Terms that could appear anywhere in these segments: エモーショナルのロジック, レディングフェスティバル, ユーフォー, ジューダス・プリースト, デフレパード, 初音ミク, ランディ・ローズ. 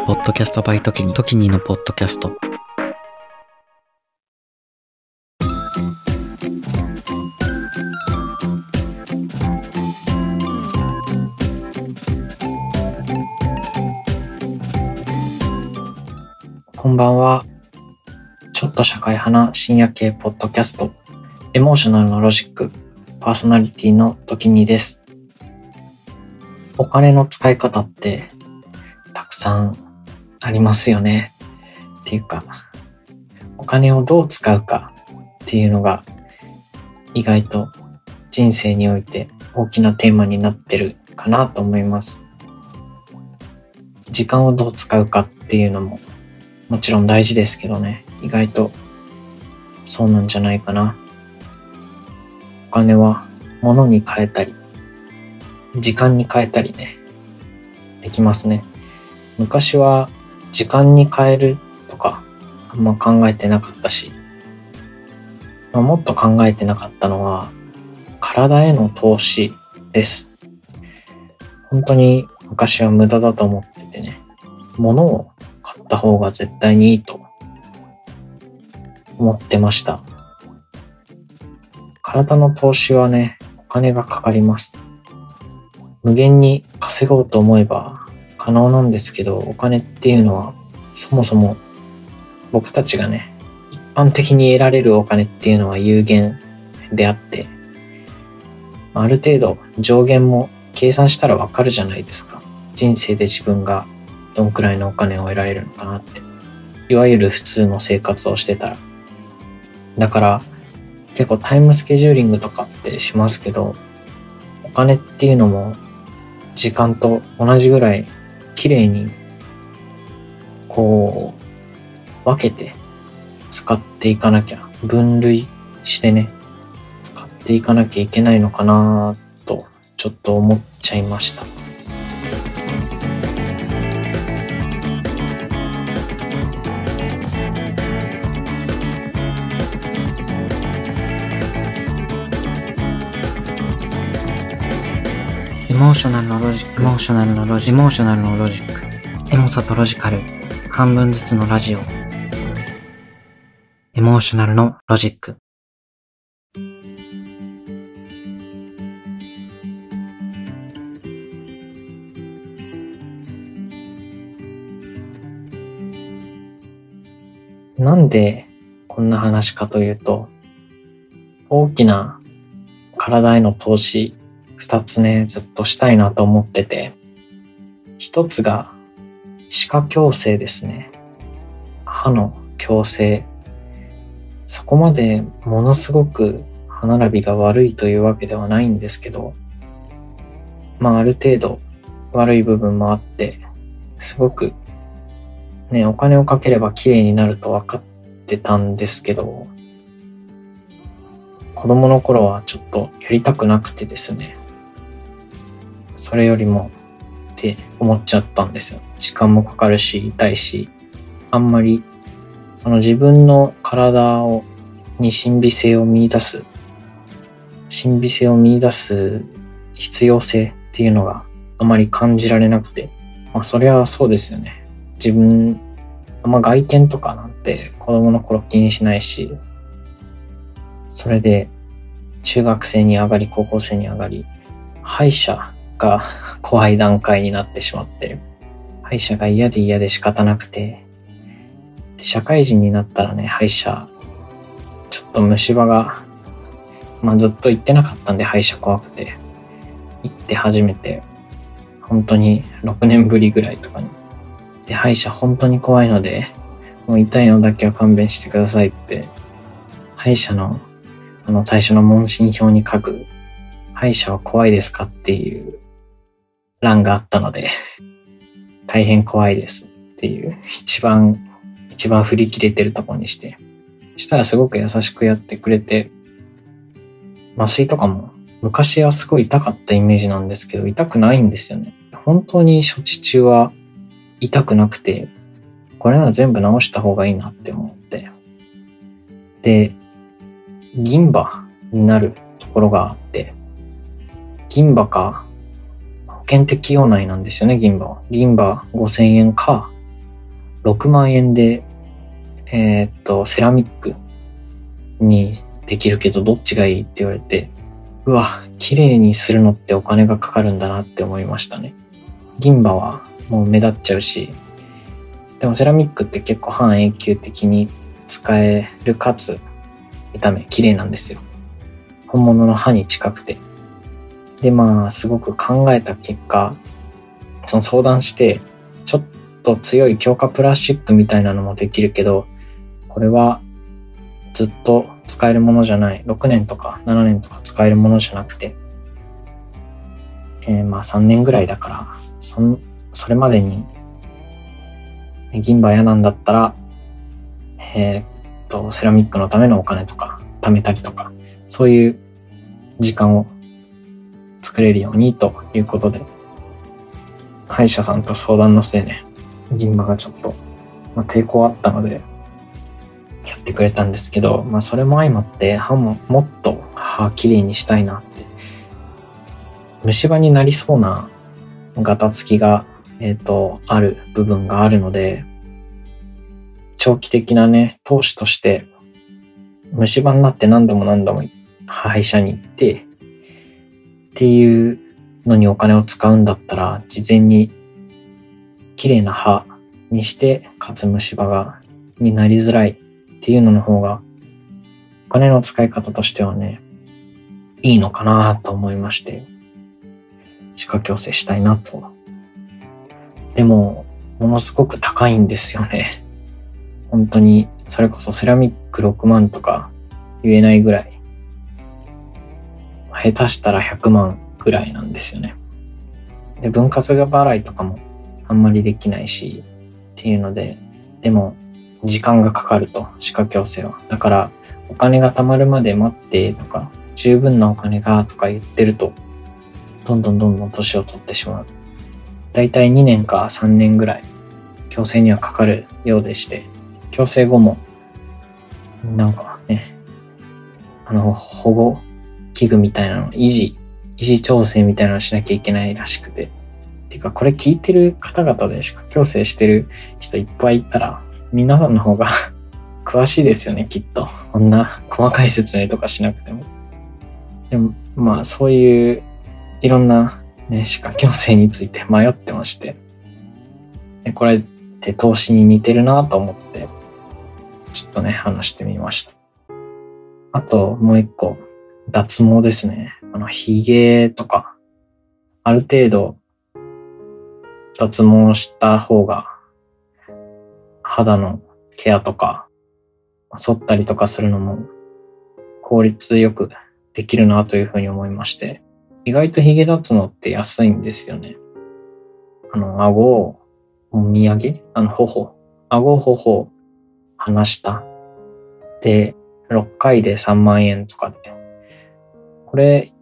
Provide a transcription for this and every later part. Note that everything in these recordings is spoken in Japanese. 。ポッドキャストバイトキニ、トキニのポッドキャスト。こんばんは。ちょっと社会派な深夜系ポッドキャスト、エモーショナルのロジック、パーソナリティのトキニです。お金の使い方ってたくさんありますよね。っていうか、お金をどう使うかっていうのが意外と人生において大きなテーマになってるかなと思います。時間をどう使うかっていうのももちろん大事ですけどね、意外とそうなんじゃないかな。お金は物に変えたり、時間に変えたりね、できますね。昔は時間に変えるとかあんま考えてなかったし、もっと考えてなかったのは体への投資です。本当に昔は無駄だと思っててね、物を買った方が絶対にいいと思ってました。体の投資はね、お金がかかります。無限に稼ごうと思えば可能なんですけど、お金っていうのはそもそも僕たちがね、一般的に得られるお金っていうのは有限であって、ある程度上限も計算したらわかるじゃないですか。人生で自分がどんくらいのお金を得られるのかなって。いわゆる普通の生活をしてたら。だから結構タイムスケジューリングとかってしますけど、お金っていうのも時間と同じぐらい綺麗にこう分けて使っていかなきゃ、分類してね、使っていかなきゃいけないのかなとちょっと思っちゃいました。エモーショナルのロジック、エモさとロジカル、半分ずつのラジオ、エモーショナルのロジック。なんでこんな話かというと、大きな体への投資二つね、ずっとしたいなと思ってて、一つが歯科矯正ですね。歯の矯正。そこまでものすごく歯並びが悪いというわけではないんですけど、ある程度悪い部分もあって、すごくね、お金をかければ綺麗になると分かってたんですけど、子供の頃はちょっとやりたくなくてですね。それよりもって思っちゃったんですよ。時間もかかるし痛いし、あんまりその自分の体に神秘性を見出す必要性っていうのがあまり感じられなくて、それはそうですよね。自分外見とかなんて子供の頃気にしないし、それで中学生に上がり高校生に上がり、歯医者が怖い段階になってしまって、歯医者が嫌で仕方なくて、で社会人になったらね、歯医者ちょっと虫歯がずっと行ってなかったんで、歯医者怖くて行って初めて本当に6年ぶりぐらいとかに、で歯医者本当に怖いのでもう痛いのだけは勘弁してくださいって、歯医者の最初の問診票に書く、歯医者は怖いですかっていう欄があったので、大変怖いですっていう、一番振り切れてるとこにして、したらすごく優しくやってくれて、麻酔とかも昔はすごい痛かったイメージなんですけど、痛くないんですよね。本当に処置中は痛くなくて、これなら全部治した方がいいなって思って。で、銀歯になるところがあって、銀歯か保険適用内なんですよね。銀歯5000円か6万円で、セラミックにできるけどどっちがいいって言われて、うわ、綺麗にするのってお金がかかるんだなって思いましたね。銀歯はもう目立っちゃうし、でもセラミックって結構半永久的に使えるかつ見た目綺麗なんですよ。本物の歯に近くて。でまあすごく考えた結果、その相談してちょっと強い強化プラスチックみたいなのもできるけど、これはずっと使えるものじゃない、6年とか7年とか使えるものじゃなくて、まあ3年ぐらいだから、それまでに銀歯嫌なんだったら、セラミックのためのお金とか貯めたりとか、そういう時間を作れるようにということで、歯医者さんと相談のせいね、銀歯がちょっと、まあ、抵抗あったのでやってくれたんですけど、まあ、それも相まって歯ももっと歯きれいにしたいなって、虫歯になりそうなガタつきが、ある部分があるので、長期的なね投資として虫歯になって何度も歯医者に行ってっていうのにお金を使うんだったら、事前に綺麗な歯にして、かつ虫歯がになりづらいっていうのの方がお金の使い方としてはね、いいのかなと思いまして、歯科矯正したいなと。でもものすごく高いんですよね、本当に。それこそセラミック6万とか言えないぐらい、下手したら100万ぐらいなんですよね。で分割払いとかもあんまりできないしっていうので、でも時間がかかると、歯科矯正は。だからお金が貯まるまで待ってとか、十分なお金がとか言ってると、どんどん年を取ってしまう。だいたい2年か3年ぐらい矯正にはかかるようでして、矯正後もなんかね、保護器具みたいなの維持調整みたいなのをしなきゃいけないらしくて、っていうかこれ聞いてる方々で歯科矯正してる人いっぱいいたら、皆さんの方が詳しいですよね、きっと。こんな細かい説明とかしなくても。でもまあそういういろんな、ね、歯科矯正について迷ってまして、でこれって投資に似てるなと思ってちょっとね話してみました。あともう一個、脱毛ですね。ひげとかある程度脱毛した方が肌のケアとか剃ったりとかするのも効率よくできるなというふうに思いまして、意外とひげ脱毛って安いんですよね。顎をお土産、頬、顎、頬、鼻下で6回で3万円とかで、これ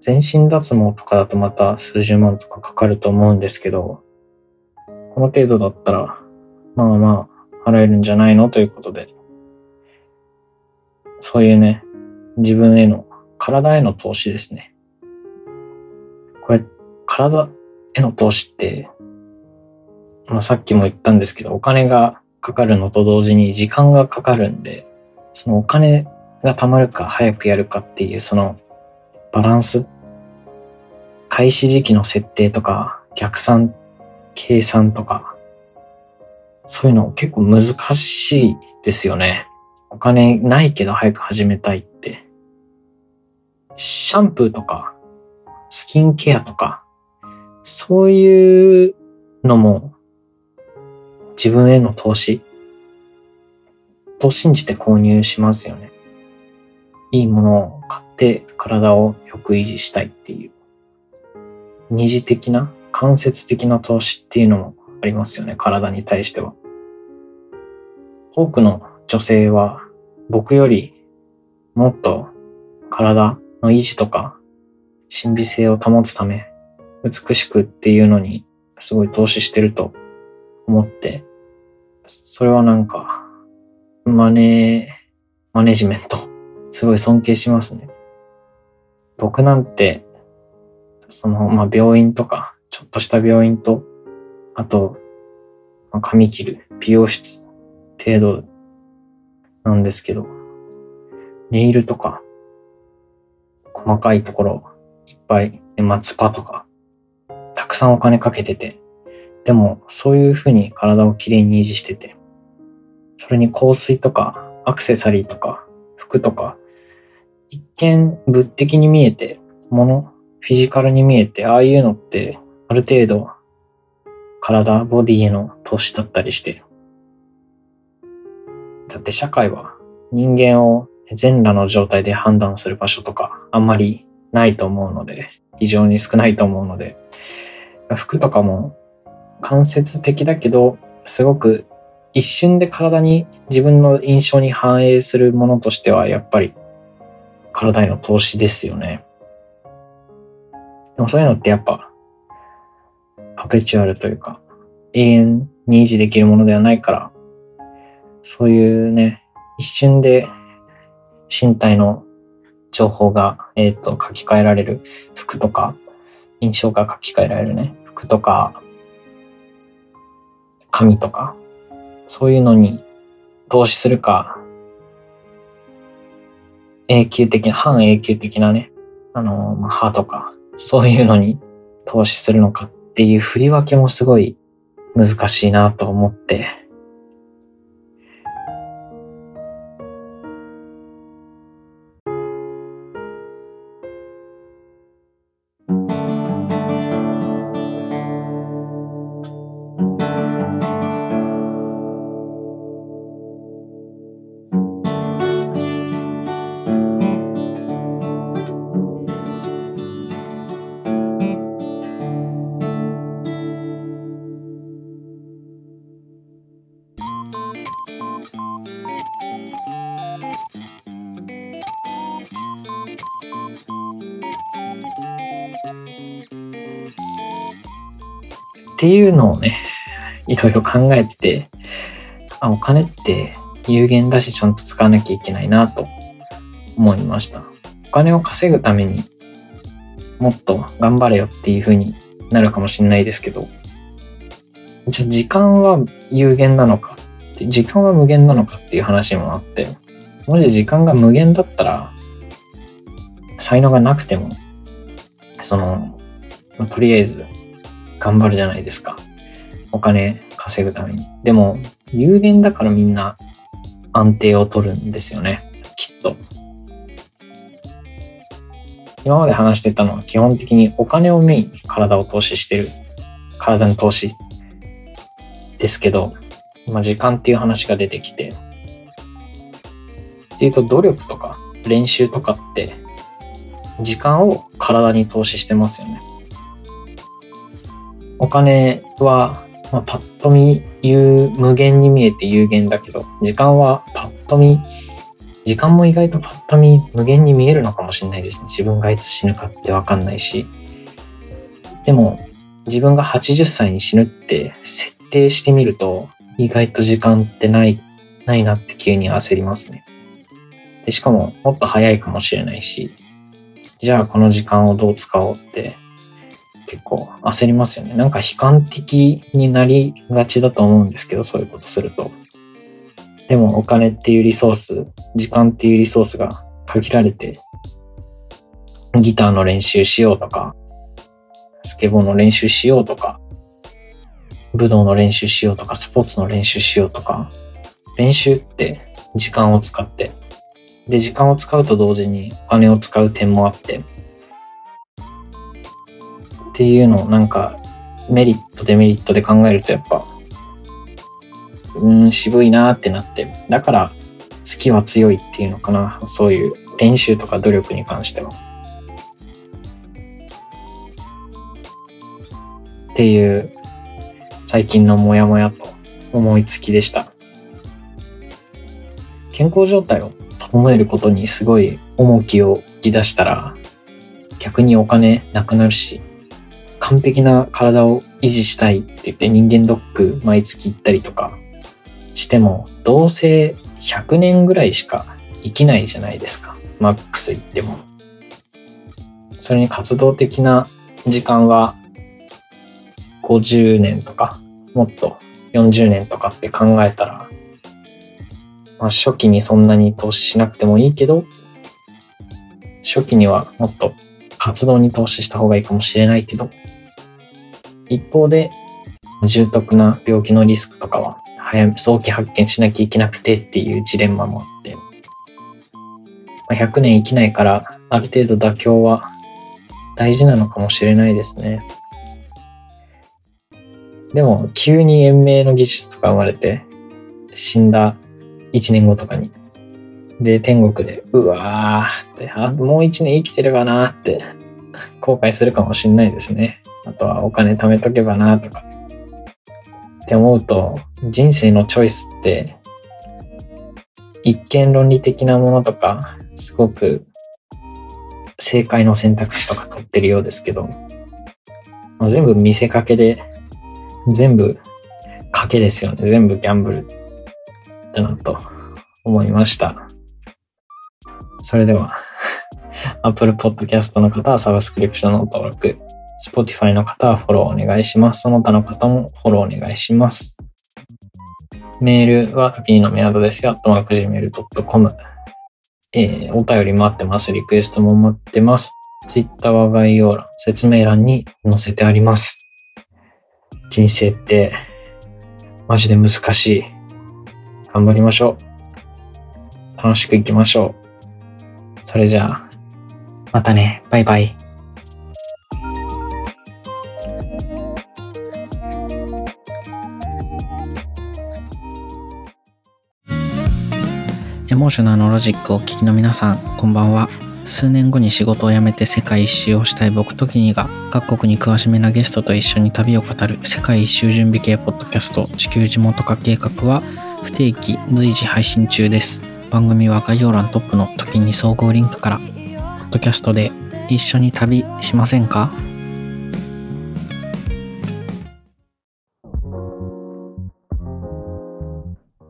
全身脱毛とかだとまた数十万とかかかると思うんですけど、この程度だったらまあまあ払えるんじゃないのということで、そういうね、自分への体への投資ですね。これ体への投資って、まあ、さっきも言ったんですけど、お金がかかるのと同時に時間がかかるんで、そのお金が貯まるか早くやるかっていう、そのバランス、開始時期の設定とか逆算計算とか、そういうの結構難しいですよね。お金ないけど早く始めたいって。シャンプーとかスキンケアとか、そういうのも自分への投資と信じて購入しますよね。いいものを買って体をよく維持したいっていう、二次的な間接的な投資っていうのもありますよね、体に対しては。多くの女性は僕よりもっと体の維持とか神秘性を保つため、美しくっていうのにすごい投資してると思って、それはなんかマネジメントすごい尊敬しますね。僕なんて病院とか、ちょっとした病院と、あと髪切る、美容室程度なんですけど、ネイルとか、細かいところいっぱい、スパとか、たくさんお金かけてて、でもそういう風に体をきれいに維持してて、それに香水とか、アクセサリーとか、服とか、一見物的に見えて、フィジカルに見えて、ああいうのってある程度体、ボディへの投資だったりして。だって社会は人間を全裸の状態で判断する場所とかあんまりないと思うので、非常に少ないと思うので、服とかも間接的だけど、すごく一瞬で体に自分の印象に反映するものとしてはやっぱり体への投資ですよね。でもそういうのってやっぱパペチュアルというか永遠に維持できるものではないから、そういうね、一瞬で身体の情報が、書き換えられる服とか、印象が書き換えられるね、服とか髪とか、そういうのに投資するか、半永久的なね、歯とか、そういうのに投資するのかっていう振り分けもすごい難しいなと思って、っていうのをね、いろいろ考えてて、お金って有限だしちゃんと使わなきゃいけないなと思いました。お金を稼ぐためにもっと頑張れよっていう風になるかもしれないですけど、じゃあ時間は有限なのか、時間は無限なのかっていう話もあって、もし時間が無限だったら、才能がなくても、とりあえず、頑張るじゃないですか。お金稼ぐために。でも、有限だからみんな安定を取るんですよね。きっと。今まで話してたのは基本的にお金をメインに体を投資してる。体の投資ですけど、時間っていう話が出てきて。っていうと、努力とか練習とかって、時間を体に投資してますよね。お金は、パッと見無限に見えて有限だけど、時間は時間も意外とパッと見無限に見えるのかもしれないですね。自分がいつ死ぬかって分かんないし。でも、自分が80歳に死ぬって設定してみると、意外と時間ってないなって急に焦りますね。で、しかも、もっと早いかもしれないし、じゃあこの時間をどう使おうって、結構焦りますよね。なんか悲観的になりがちだと思うんですけど、そういうことすると。でもお金っていうリソース、時間っていうリソースが限られて、ギターの練習しようとか、スケボーの練習しようとか、武道の練習しようとか、スポーツの練習しようとか、練習って時間を使って、で、時間を使うと同時にお金を使う点もあって、っていうのをメリットデメリットで考えるとやっぱ渋いなーってなって、だから好きは強いっていうのかな、そういう練習とか努力に関してはっていう最近のモヤモヤと思いつきでした。健康状態を整えることにすごい重きを置き出したら逆にお金なくなるし、完璧な体を維持したいって言って人間ドック毎月行ったりとかしても、どうせ100年ぐらいしか生きないじゃないですか。マックス行っても。それに活動的な時間は50年とかもっと40年とかって考えたら、まあ、初期にそんなに投資しなくてもいいけど、初期にはもっと活動に投資した方がいいかもしれないけど、一方で重篤な病気のリスクとかは早期発見しなきゃいけなくてっていうジレンマもあって、まあ、100年生きないからある程度妥協は大事なのかもしれないですね。でも急に延命の技術とか生まれて、死んだ1年後とかにで天国でうわーって、あ、もう1年生きてればなーって後悔するかもしれないですね。あとはお金貯めとけばなーとかって思うと、人生のチョイスって一見論理的なものとか、すごく正解の選択肢とか取ってるようですけど、まあ、全部見せかけで、全部賭けですよね。全部ギャンブルだなと思いました。それではApple Podcast の方はサブスクリプションの登録、Spotify の方はフォローお願いします。その他の方もフォローお願いします。メールは時にのメアドですよ@gmail.com。お便り待ってます。リクエストも待ってます。 Twitter は概要欄、説明欄に載せてあります。人生ってマジで難しい。頑張りましょう。楽しくいきましょう。それじゃあまたね。バイバイ。エモーショナルのロジックをお聞きの皆さん、こんばんは。数年後に仕事を辞めて世界一周をしたい僕とキニが、各国に詳しめなゲストと一緒に旅を語る世界一周準備系ポッドキャスト、地球地元化計画は不定期随時配信中です。番組は概要欄トップの時に総合リンクから。ポッドキャストで一緒に旅しませんか？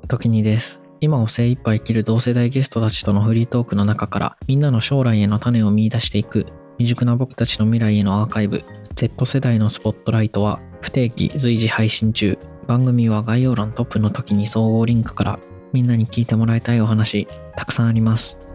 時にです。今を精一杯生きる同世代ゲストたちとのフリートークの中から、みんなの将来への種を見出していく未熟な僕たちの未来へのアーカイブ、 Z 世代のスポットライトは不定期随時配信中。番組は概要欄トップの時に総合リンクから。みんなに聞いてもらいたいお話たくさんあります。